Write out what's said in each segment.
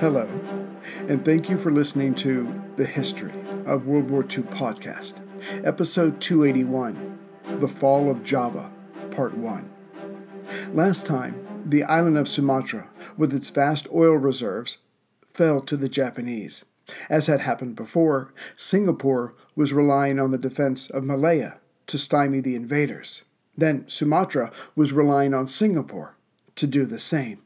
Hello, and thank you for listening to the History of World War II podcast, episode 281, The Fall of Java, Part 1. Last time, the island of Sumatra, with its vast oil reserves, fell to the Japanese. As had happened before, Singapore was relying on the defense of Malaya to stymie the invaders. Then Sumatra was relying on Singapore to do the same.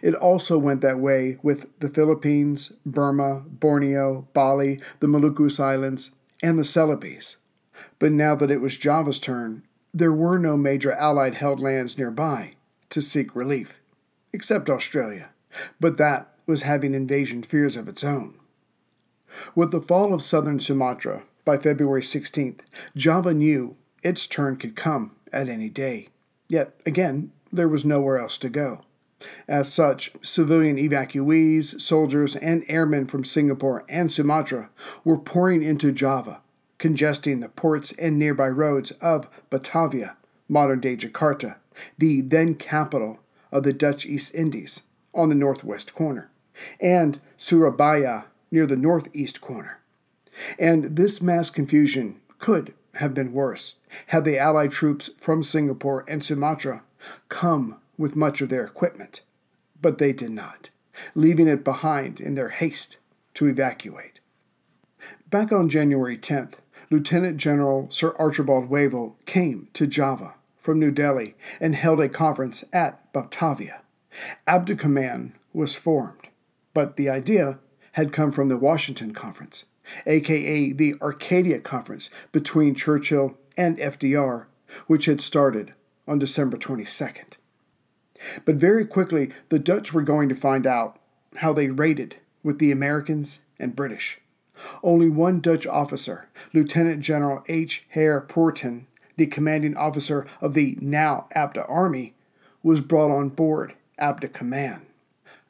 It also went that way with the Philippines, Burma, Borneo, Bali, the Moluccas Islands, and the Celebes. But now that it was Java's turn, there were no major Allied held lands nearby to seek relief, except Australia. But that was having invasion fears of its own. With the fall of southern Sumatra by February 16th, Java knew its turn could come at any day. Yet, again, there was nowhere else to go. As such, civilian evacuees, soldiers, and airmen from Singapore and Sumatra were pouring into Java, congesting the ports and nearby roads of Batavia, modern-day Jakarta, the then capital of the Dutch East Indies, on the northwest corner, and Surabaya near the northeast corner. And this mass confusion could have been worse had the Allied troops from Singapore and Sumatra come with much of their equipment, but they did not, leaving it behind in their haste to evacuate. Back on January 10th, Lieutenant General Sir Archibald Wavell came to Java from New Delhi and held a conference at Batavia. ABDA Command was formed, but the idea had come from the Washington Conference, aka the Arcadia Conference between Churchill and FDR, which had started on December 22nd. But very quickly, the Dutch were going to find out how they rated with the Americans and British. Only one Dutch officer, Lieutenant General H. Heer Poorten, the commanding officer of the now ABDA Army, was brought on board ABDA Command.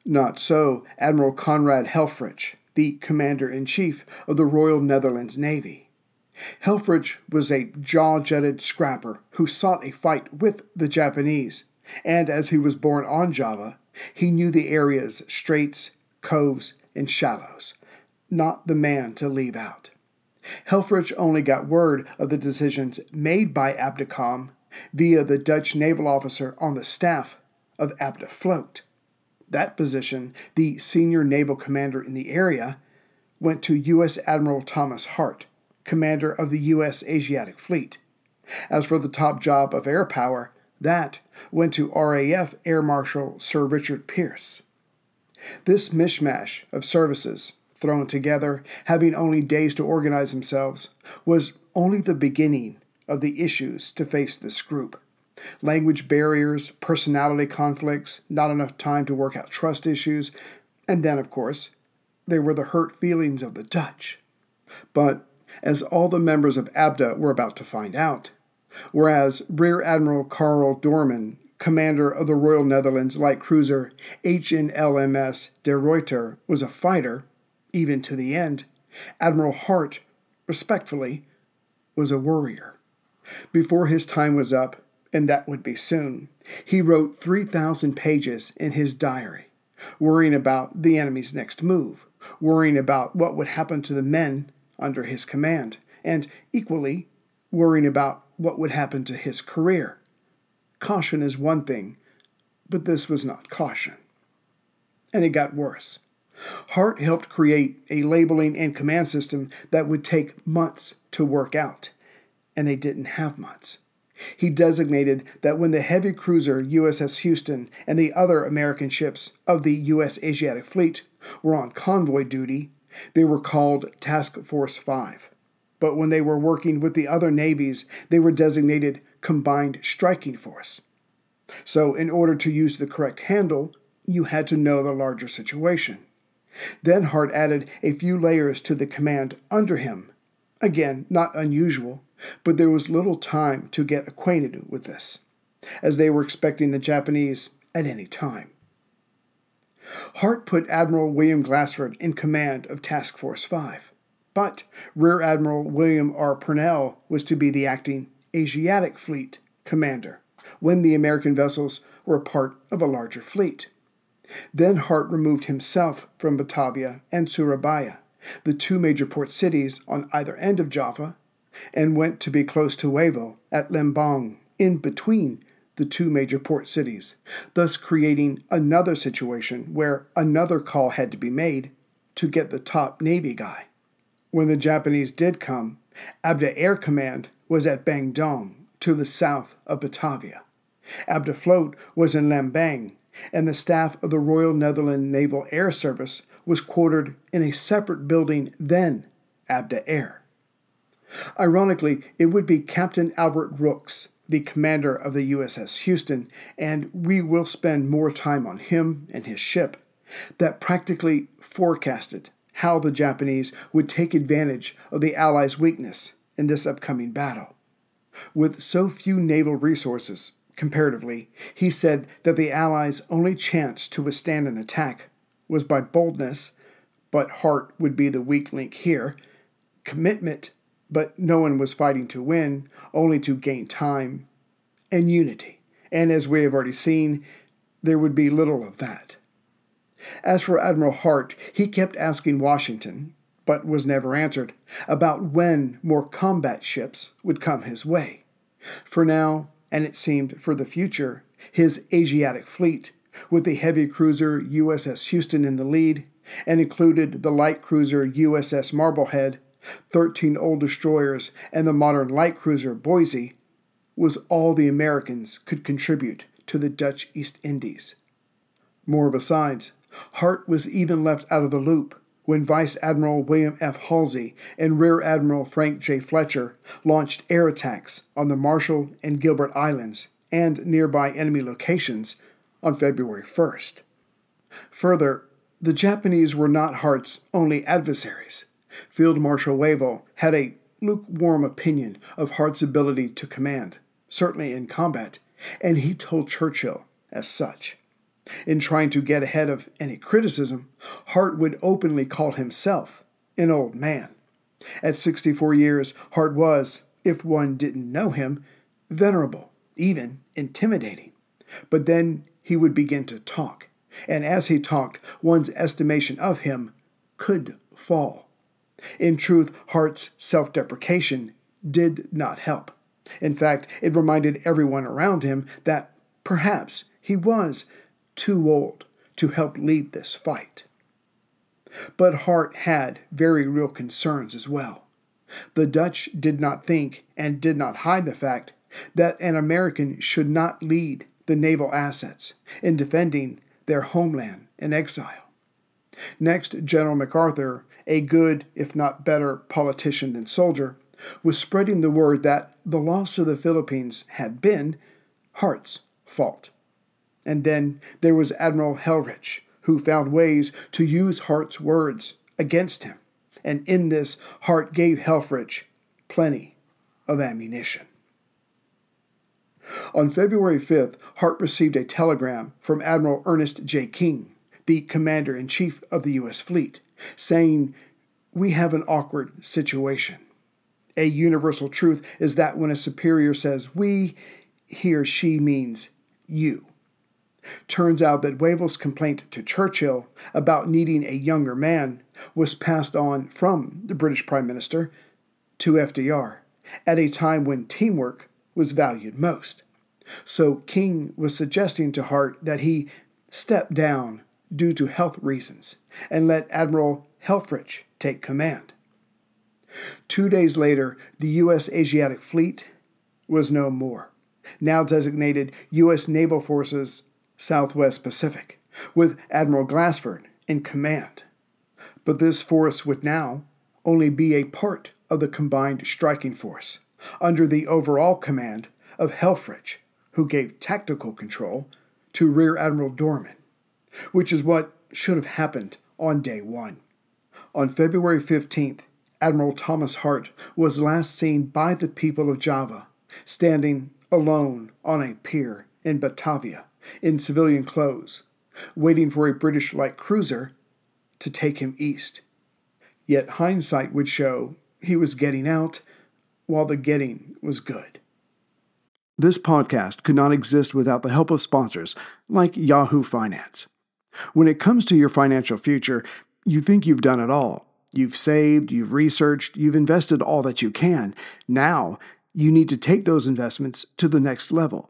Not so Admiral Conrad Helfrich, the Commander-in-Chief of the Royal Netherlands Navy. Helfrich was a jaw-jutted scrapper who sought a fight with the Japanese, and as he was born on Java, he knew the area's straits, coves, and shallows. Not the man to leave out. Helfrich only got word of the decisions made by ABDACOM via the Dutch naval officer on the staff of ABDAFloat. That position, the senior naval commander in the area, went to U.S. Admiral Thomas Hart, commander of the U.S. Asiatic Fleet. As for the top job of air power, that went to RAF Air Marshal Sir Richard Pierce. This mishmash of services, thrown together, having only days to organize themselves, was only the beginning of the issues to face this group. Language barriers, personality conflicts, not enough time to work out trust issues, and then, of course, there were the hurt feelings of the Dutch. But, as all the members of ABDA were about to find out, whereas Rear Admiral Carl Dorman, commander of the Royal Netherlands light cruiser HNLMS De Ruyter, was a fighter, even to the end, Admiral Hart, respectfully, was a worrier. Before his time was up, and that would be soon, he wrote 3,000 pages in his diary, worrying about the enemy's next move, worrying about what would happen to the men under his command, and equally worrying about what would happen to his career. Caution is one thing, but this was not caution. And it got worse. Hart helped create a labeling and command system that would take months to work out, and they didn't have months. He designated that when the heavy cruiser USS Houston and the other American ships of the U.S. Asiatic Fleet were on convoy duty, they were called Task Force 5. But when they were working with the other navies, they were designated Combined Striking Force. So in order to use the correct handle, you had to know the larger situation. Then Hart added a few layers to the command under him. Again, not unusual, but there was little time to get acquainted with this, as they were expecting the Japanese at any time. Hart put Admiral William Glassford in command of Task Force 5, but Rear Admiral William R. Purnell was to be the acting Asiatic Fleet commander when the American vessels were part of a larger fleet. Then Hart removed himself from Batavia and Surabaya, the two major port cities on either end of Java, and went to be close to Wavell at Lembang, in between the two major port cities, thus creating another situation where another call had to be made to get the top Navy guy. When the Japanese did come, ABDA Air Command was at Bandung, to the south of Batavia. ABDAFloat was in Lembang, and the staff of the Royal Netherlands Naval Air Service was quartered in a separate building then ABDA Air. Ironically, it would be Captain Albert Rooks, the commander of the USS Houston, and we will spend more time on him and his ship, that practically forecasted how the Japanese would take advantage of the Allies' weakness in this upcoming battle. With so few naval resources, comparatively, he said that the Allies' only chance to withstand an attack was by boldness, but Hart would be the weak link here, commitment, but no one was fighting to win, only to gain time, and unity. And as we have already seen, there would be little of that. As for Admiral Hart, he kept asking Washington, but was never answered, about when more combat ships would come his way. For now, and it seemed for the future, his Asiatic fleet, with the heavy cruiser USS Houston in the lead, and included the light cruiser USS Marblehead, 13 old destroyers, and the modern light cruiser Boise, was all the Americans could contribute to the Dutch East Indies. More besides, Hart was even left out of the loop when Vice Admiral William F. Halsey and Rear Admiral Frank J. Fletcher launched air attacks on the Marshall and Gilbert Islands and nearby enemy locations on February 1st. Further, the Japanese were not Hart's only adversaries. Field Marshal Wavell had a lukewarm opinion of Hart's ability to command, certainly in combat, and he told Churchill as such. In trying to get ahead of any criticism, Hart would openly call himself an old man. At 64 years, Hart was, if one didn't know him, venerable, even intimidating. But then he would begin to talk, and as he talked, one's estimation of him could fall. In truth, Hart's self-deprecation did not help. In fact, it reminded everyone around him that perhaps he was too old to help lead this fight. But Hart had very real concerns as well. The Dutch did not think and did not hide the fact that an American should not lead the naval assets in defending their homeland in exile. Next, General MacArthur, a good, if not better, politician than soldier, was spreading the word that the loss of the Philippines had been Hart's fault. And then there was Admiral Helfrich, who found ways to use Hart's words against him. And in this, Hart gave Helfrich plenty of ammunition. On February 5th, Hart received a telegram from Admiral Ernest J. King, the commander-in-chief of the U.S. fleet, saying, "We have an awkward situation. A universal truth is that when a superior says we, he or she means you." Turns out that Wavell's complaint to Churchill about needing a younger man was passed on from the British Prime Minister to FDR at a time when teamwork was valued most. So King was suggesting to Hart that he step down due to health reasons and let Admiral Helfrich take command. 2 days later, the U.S. Asiatic Fleet was no more, now designated U.S. Naval Forces Southwest Pacific, with Admiral Glassford in command. But this force would now only be a part of the combined striking force, under the overall command of Helfrich, who gave tactical control to Rear Admiral Dorman, which is what should have happened on day one. On February 15th, Admiral Thomas Hart was last seen by the people of Java, standing alone on a pier in Batavia, in civilian clothes, waiting for a British light cruiser to take him east. Yet hindsight would show he was getting out while the getting was good. This podcast could not exist without the help of sponsors like Yahoo Finance. When it comes to your financial future, you think you've done it all. You've saved, you've researched, you've invested all that you can. Now, you need to take those investments to the next level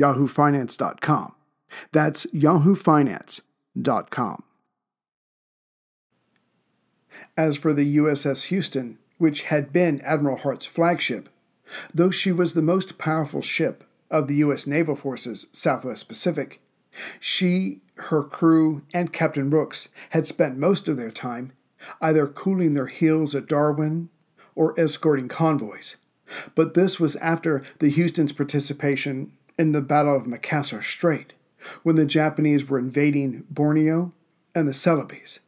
yahoofinance.com. That's yahoofinance.com. As for the USS Houston, which had been Admiral Hart's flagship, though she was the most powerful ship of the U.S. Naval Forces Southwest Pacific, she, her crew, and Captain Rooks had spent most of their time either cooling their heels at Darwin or escorting convoys. But this was after the Houston's participation in the Battle of Makassar Strait, when the Japanese were invading Borneo and the Celebes.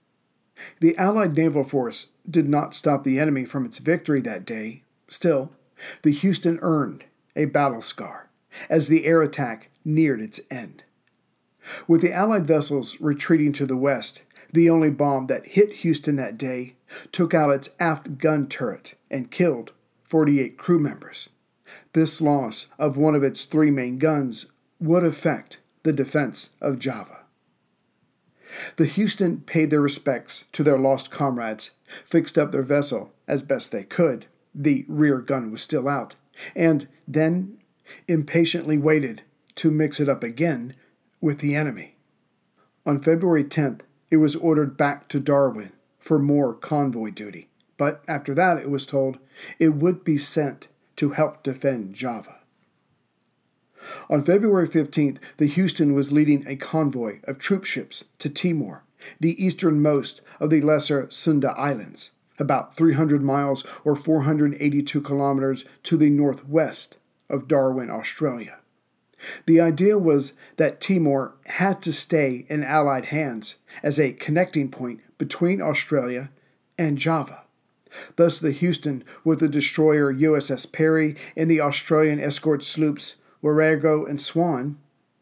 The Allied naval force did not stop the enemy from its victory that day. Still, the Houston earned a battle scar as the air attack neared its end. With the Allied vessels retreating to the west, the only bomb that hit Houston that day took out its aft gun turret and killed 48 crew members. This loss of one of its three main guns would affect the defense of Java. The Houston paid their respects to their lost comrades, fixed up their vessel as best they could, the rear gun was still out, and then impatiently waited to mix it up again with the enemy. On February 10th, it was ordered back to Darwin for more convoy duty, but after that it was told it would be sent to help defend Java. On February 15th, the Houston was leading a convoy of troop ships to Timor, the easternmost of the Lesser Sunda Islands, about 300 miles or 482 kilometers to the northwest of Darwin, Australia. The idea was that Timor had to stay in Allied hands as a connecting point between Australia and Java. Thus, the Houston, with the destroyer USS Perry and the Australian escort sloops Warrego and Swan,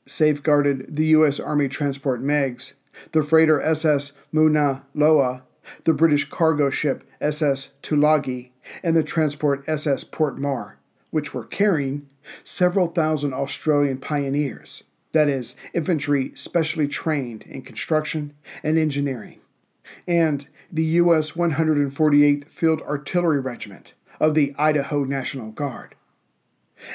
safeguarded the U.S. Army transport Meigs, the freighter SS Mauna Loa, the British cargo ship SS Tulagi, and the transport SS Port Mar, which were carrying several thousand Australian pioneers, that is, infantry specially trained in construction and engineering, and the U.S. 148th Field Artillery Regiment of the Idaho National Guard.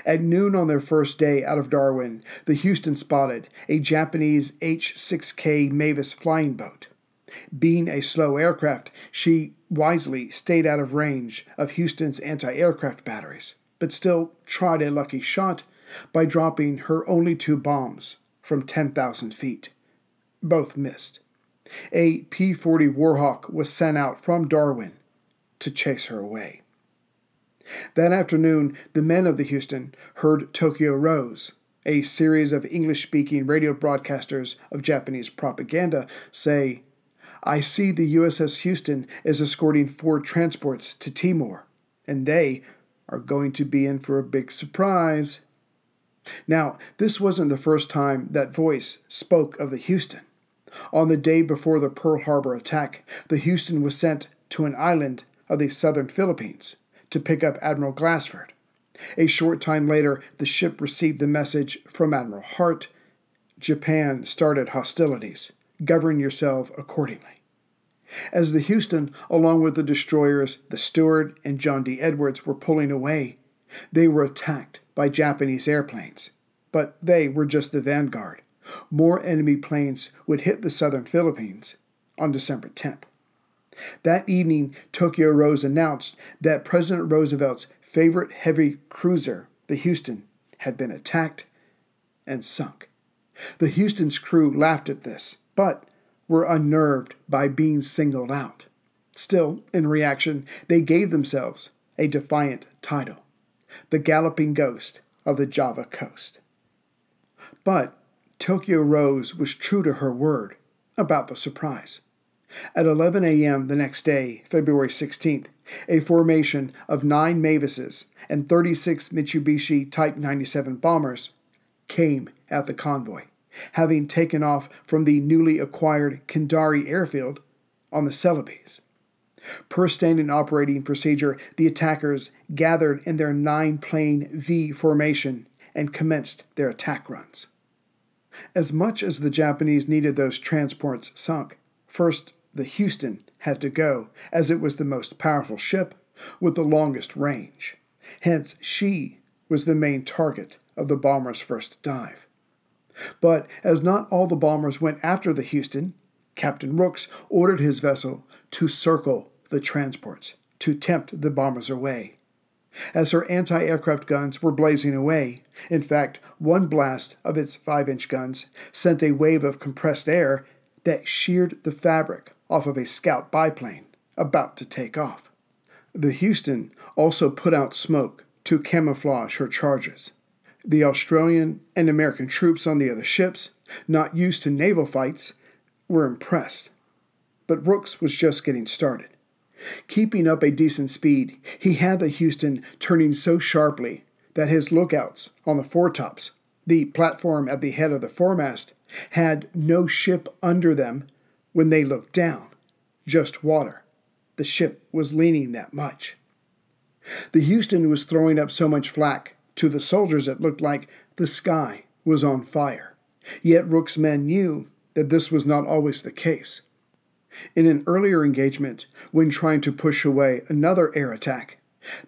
At noon on their first day out of Darwin, the Houston spotted a Japanese H-6K Mavis flying boat. Being a slow aircraft, she wisely stayed out of range of Houston's anti-aircraft batteries, but still tried a lucky shot by dropping her only two bombs from 10,000 feet. Both missed. A P-40 Warhawk was sent out from Darwin to chase her away. That afternoon, the men of the Houston heard Tokyo Rose, a series of English-speaking radio broadcasters of Japanese propaganda, say, "I see the USS Houston is escorting 4 transports to Timor, and they are going to be in for a big surprise." Now, this wasn't the first time that voice spoke of the Houston. On the day before the Pearl Harbor attack, the Houston was sent to an island of the southern Philippines to pick up Admiral Glassford. A short time later, the ship received the message from Admiral Hart, "Japan started hostilities. Govern yourself accordingly." As the Houston, along with the destroyers, the Steward, and John D. Edwards, were pulling away, they were attacked by Japanese airplanes. But they were just the vanguard. More enemy planes would hit the southern Philippines on December 10th. That evening, Tokyo Rose announced that President Roosevelt's favorite heavy cruiser, the Houston, had been attacked and sunk. The Houston's crew laughed at this, but were unnerved by being singled out. Still, in reaction, they gave themselves a defiant title, the Galloping Ghost of the Java Coast. But Tokyo Rose was true to her word about the surprise. At 11 a.m. the next day, February 16th, a formation of 9 Mavises and 36 Mitsubishi Type 97 bombers came at the convoy, having taken off from the newly acquired Kendari airfield on the Celebes. Per standard operating procedure, the attackers gathered in their 9-plane V formation and commenced their attack runs. As much as the Japanese needed those transports sunk, first the Houston had to go, as it was the most powerful ship with the longest range. Hence, she was the main target of the bombers' first dive. But as not all the bombers went after the Houston, Captain Rooks ordered his vessel to circle the transports to tempt the bombers away. As her anti-aircraft guns were blazing away, in fact, one blast of its 5-inch guns sent a wave of compressed air that sheared the fabric off of a scout biplane about to take off. The Houston also put out smoke to camouflage her charges. The Australian and American troops on the other ships, not used to naval fights, were impressed. But Rooks was just getting started. Keeping up a decent speed, he had the Houston turning so sharply that his lookouts on the foretops, the platform at the head of the foremast, had no ship under them when they looked down, just water. The ship was leaning that much. The Houston was throwing up so much flak to the soldiers it looked like the sky was on fire. Yet Rooks' men knew that this was not always the case. In an earlier engagement, when trying to push away another air attack,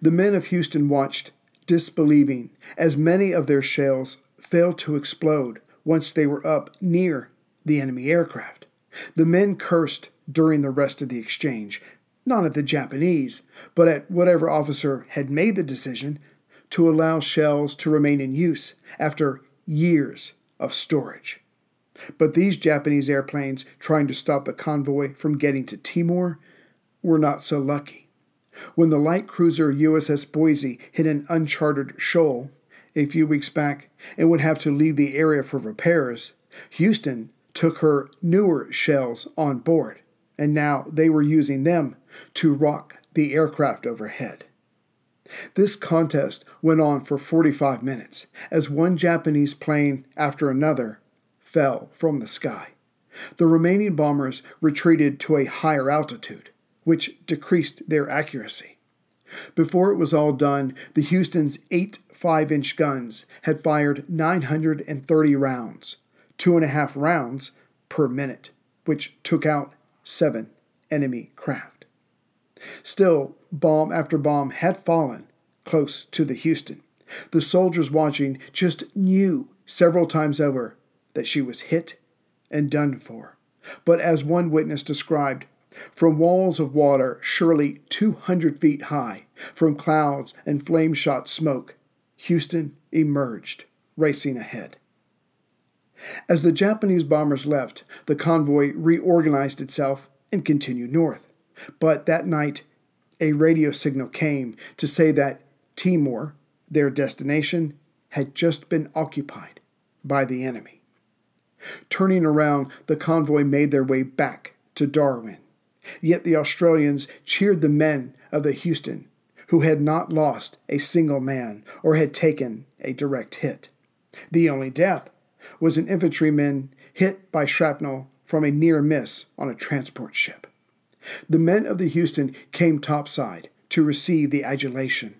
the men of Houston watched, disbelieving, as many of their shells failed to explode once they were up near the enemy aircraft. The men cursed during the rest of the exchange, not at the Japanese, but at whatever officer had made the decision to allow shells to remain in use after years of storage. But these Japanese airplanes trying to stop the convoy from getting to Timor were not so lucky. When the light cruiser USS Boise hit an uncharted shoal a few weeks back and would have to leave the area for repairs, Houston took her newer shells on board, and now they were using them to rock the aircraft overhead. This contest went on for 45 minutes as one Japanese plane after another fell from the sky. The remaining bombers retreated to a higher altitude, which decreased their accuracy. Before it was all done, the Houston's 8 5-inch guns had fired 930 rounds, 2.5 rounds per minute, which took out 7 enemy craft. Still, bomb after bomb had fallen close to the Houston. The soldiers watching just knew several times over that she was hit and done for. But as one witness described, from walls of water surely 200 feet high, from clouds and flame-shot smoke, Houston emerged racing ahead. As the Japanese bombers left, the convoy reorganized itself and continued north. But that night, a radio signal came to say that Timor, their destination, had just been occupied by the enemy. Turning around, the convoy made their way back to Darwin. Yet the Australians cheered the men of the Houston, who had not lost a single man or had taken a direct hit. The only death was an infantryman hit by shrapnel from a near miss on a transport ship. The men of the Houston came topside to receive the adulation.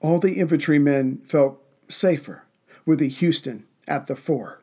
All the infantrymen felt safer with the Houston at the fore.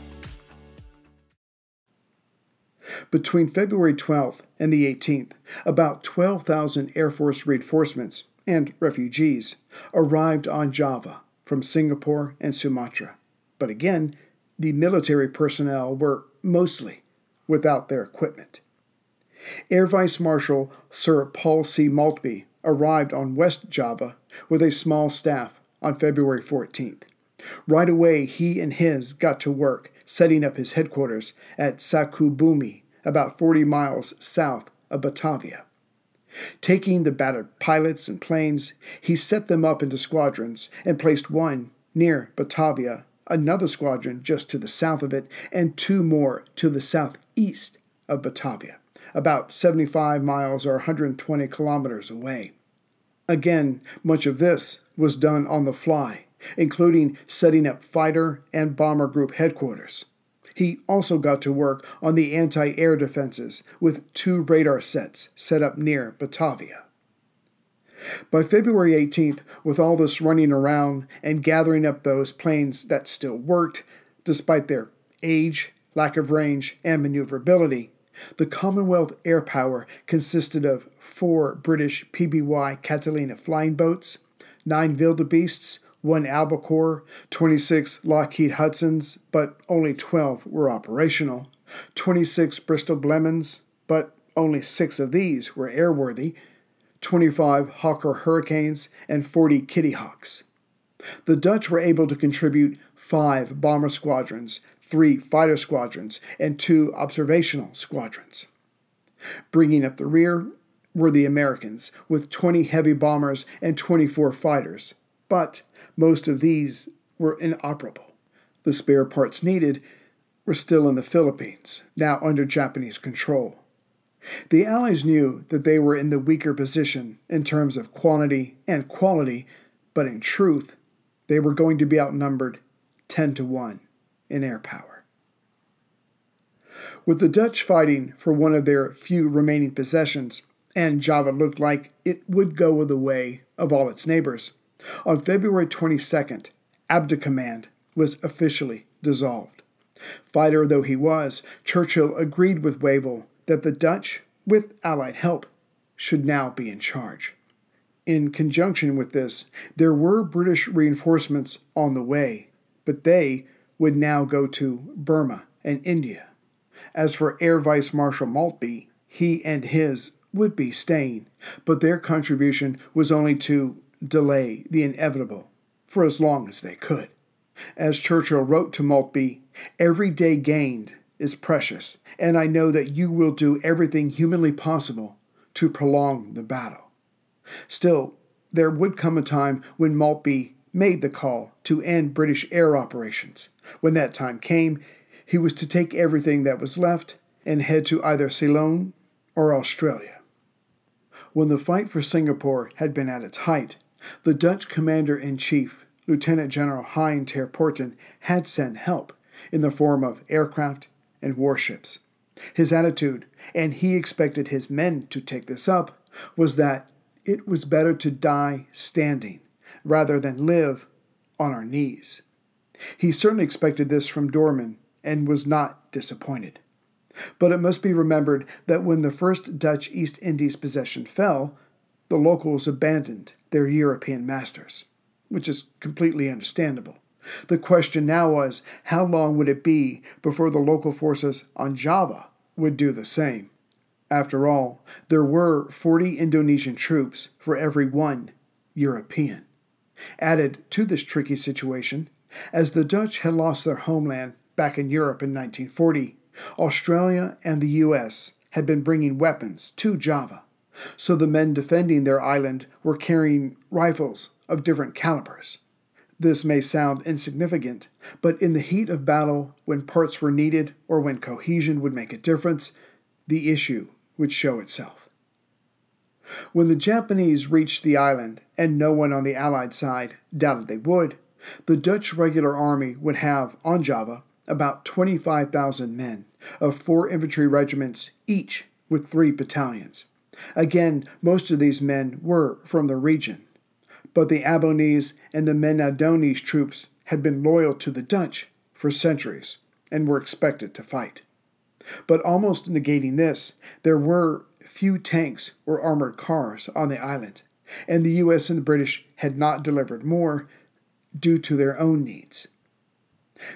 Between February 12th and the 18th, about 12,000 Air Force reinforcements and refugees arrived on Java from Singapore and Sumatra. But again, the military personnel were mostly without their equipment. Air Vice Marshal Sir Paul C. Maltby arrived on West Java with a small staff on February 14th. Right away, he and his got to work setting up his headquarters at Sakubumi, about 40 miles south of Batavia. Taking the battered pilots and planes, he set them up into squadrons and placed one near Batavia, another squadron just to the south of it, and two more to the southeast of Batavia, about 75 miles or 120 kilometers away. Again, much of this was done on the fly, including setting up fighter and bomber group headquarters. He also got to work on the anti-air defenses with two radar sets set up near Batavia. By February 18th, with all this running around and gathering up those planes that still worked, despite their age, lack of range, and maneuverability, the Commonwealth air power consisted of 4 British PBY Catalina flying boats, 9 wildebeests, 1 Albacore, 26 Lockheed Hudsons, but only 12 were operational, 26 Bristol Blemons, but only 6 of these were airworthy, 25 Hawker Hurricanes, and 40 Kitty Hawks. The Dutch were able to contribute 5 bomber squadrons, 3 fighter squadrons, and 2 observational squadrons. Bringing up the rear were the Americans, with 20 heavy bombers and 24 fighters, but most of these were inoperable. The spare parts needed were still in the Philippines, now under Japanese control. The Allies knew that they were in the weaker position in terms of quantity and quality, but in truth, they were going to be outnumbered 10-1 in air power. With the Dutch fighting for one of their few remaining possessions, and Java looked like it would go the way of all its neighbors, on February 22nd, ABDA Command was officially dissolved. Fighter though he was, Churchill agreed with Wavell that the Dutch, with Allied help, should now be in charge. In conjunction with this, there were British reinforcements on the way, but they would now go to Burma and India. As for Air Vice Marshal Maltby, he and his would be staying, but their contribution was only to delay the inevitable for as long as they could. As Churchill wrote to Maltby, "Every day gained is precious, and I know that you will do everything humanly possible to prolong the battle." Still, there would come a time when Maltby made the call to end British air operations. When that time came, he was to take everything that was left and head to either Ceylon or Australia. When the fight for Singapore had been at its height, the Dutch Commander-in-Chief, Lieutenant General Hein ter Porten, had sent help in the form of aircraft and warships. His attitude, and he expected his men to take this up, was that it was better to die standing rather than live on our knees. He certainly expected this from Dorman and was not disappointed. But it must be remembered that when the first Dutch East Indies possession fell, the locals abandoned their European masters, which is completely understandable. The question now was, how long would it be before the local forces on Java would do the same? After all, there were 40 Indonesian troops for every one European. Added to this tricky situation, as the Dutch had lost their homeland back in Europe in 1940, Australia and the U.S. had been bringing weapons to Java, so the men defending their island were carrying rifles of different calibers. This may sound insignificant, but in the heat of battle, when parts were needed or when cohesion would make a difference, the issue would show itself. When the Japanese reached the island, and no one on the Allied side doubted they would, the Dutch regular army would have, on Java, about 25,000 men, of 4 infantry regiments each with 3 battalions. Again, most of these men were from the region. But the Ambonese and the Menadonese troops had been loyal to the Dutch for centuries and were expected to fight. But almost negating this, there were few tanks or armored cars on the island, and the U.S. and the British had not delivered more due to their own needs.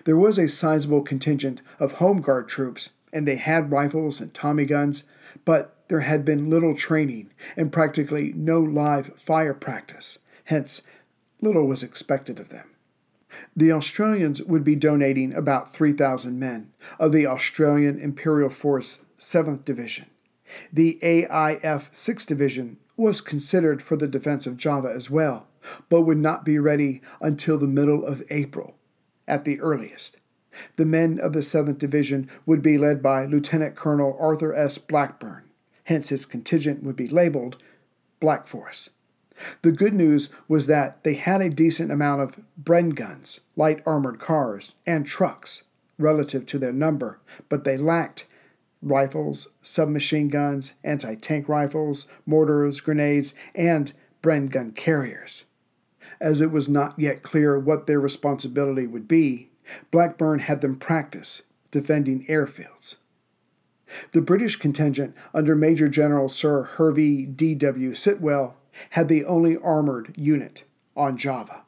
There was a sizable contingent of Home Guard troops, and they had rifles and Tommy guns, but there had been little training and practically no live fire practice. Hence, little was expected of them. The Australians would be donating about 3,000 men of the Australian Imperial Force 7th Division. The AIF 6th Division was considered for the defense of Java as well, but would not be ready until the middle of April, at the earliest. The men of the 7th Division would be led by Lieutenant Colonel Arthur S. Blackburn, hence his contingent would be labeled Black Force. The good news was that they had a decent amount of Bren guns, light armored cars, and trucks relative to their number, but they lacked rifles, submachine guns, anti-tank rifles, mortars, grenades, and Bren gun carriers. As it was not yet clear what their responsibility would be, Blackburn had them practice defending airfields. The British contingent under Major General Sir Hervey D.W. Sitwell had the only armored unit on Java.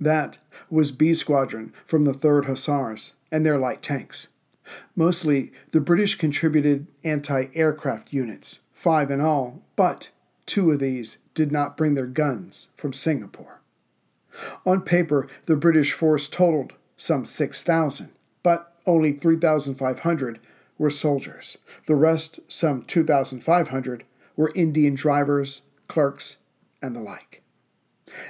That was B Squadron from the 3rd Hussars and their light tanks. Mostly, the British contributed anti-aircraft units, 5 in all, but 2 of these did not bring their guns from Singapore. On paper, the British force totaled some 6,000, but only 3,500 were soldiers. The rest, some 2,500, were Indian drivers, clerks, and the like.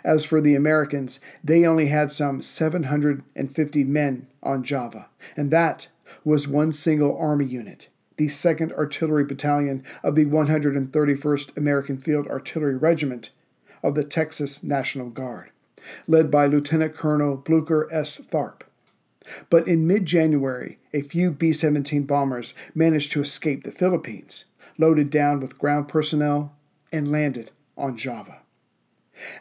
As for the Americans, they only had some 750 men on Java, and that was one single army unit, the 2nd Artillery Battalion of the 131st American Field Artillery Regiment of the Texas National Guard, led by Lieutenant Colonel Blucher S. Tharp. But in mid-January, a few B-17 bombers managed to escape the Philippines, loaded down with ground personnel, and landed on Java.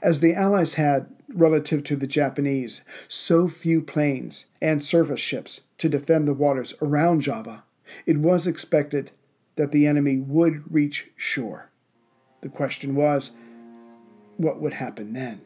As the Allies had, relative to the Japanese, so few planes and surface ships to defend the waters around Java, it was expected that the enemy would reach shore. The question was, what would happen then?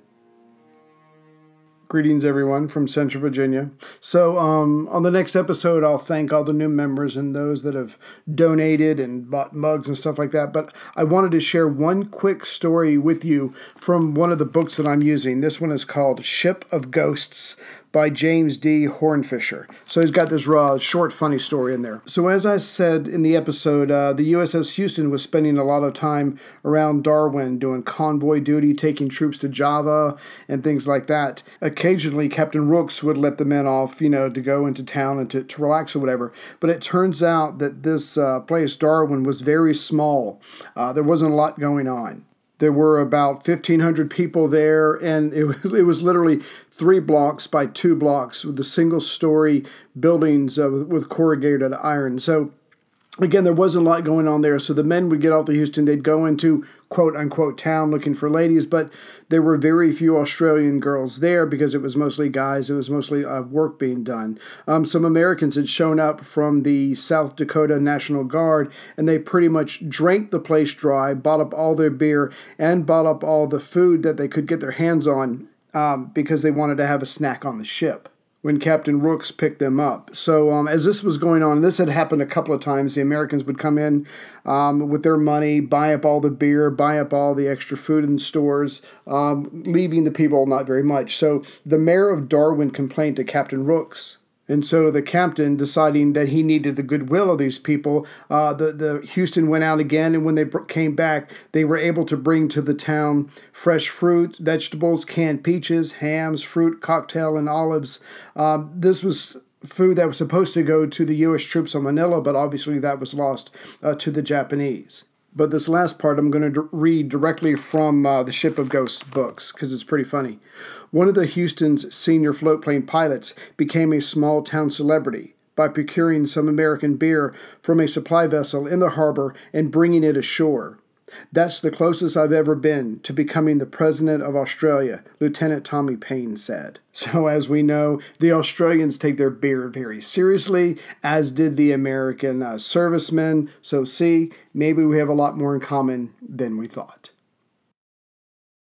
Greetings, everyone, from Central Virginia. So on the next episode, I'll thank all the new members and those that have donated and bought mugs and stuff like that. But I wanted to share one quick story with you from one of the books that I'm using. This one is called Ship of Ghosts by James D. Hornfisher. So he's got this raw, short, funny story in there. So as I said in the episode, the USS Houston was spending a lot of time around Darwin doing convoy duty, taking troops to Java, and things like that. Occasionally, Captain Rooks would let the men off, to go into town and to relax or whatever. But it turns out that this place, Darwin, was very small. There wasn't a lot going on. There were about 1,500 people there, and it was literally 3 blocks by 2 blocks with the single-story buildings with corrugated iron. So Again, there wasn't a lot going on there, so the men would get off the Houston. They'd go into quote-unquote town looking for ladies, but there were very few Australian girls there because it was mostly guys. It was mostly work being done. Some Americans had shown up from the South Dakota National Guard, and they pretty much drank the place dry, bought up all their beer, and bought up all the food that they could get their hands on because they wanted to have a snack on the ship when Captain Rooks picked them up. So as this was going on, and this had happened a couple of times, the Americans would come in with their money, buy up all the beer, buy up all the extra food in stores, leaving the people not very much. So the mayor of Darwin complained to Captain Rooks. And so the captain, deciding that he needed the goodwill of these people, the Houston went out again, and when they came back, they were able to bring to the town fresh fruit, vegetables, canned peaches, hams, fruit, cocktail, and olives. This was food that was supposed to go to the U.S. troops on Manila, but obviously that was lost to the Japanese. But this last part I'm going to read directly from the Ship of Ghosts books because it's pretty funny. One of the Houston's senior floatplane pilots became a small town celebrity by procuring some American beer from a supply vessel in the harbor and bringing it ashore. That's the closest I've ever been to becoming the president of Australia, Lieutenant Tommy Payne said. So as we know, the Australians take their beer very seriously, as did the American servicemen. So see, maybe we have a lot more in common than we thought.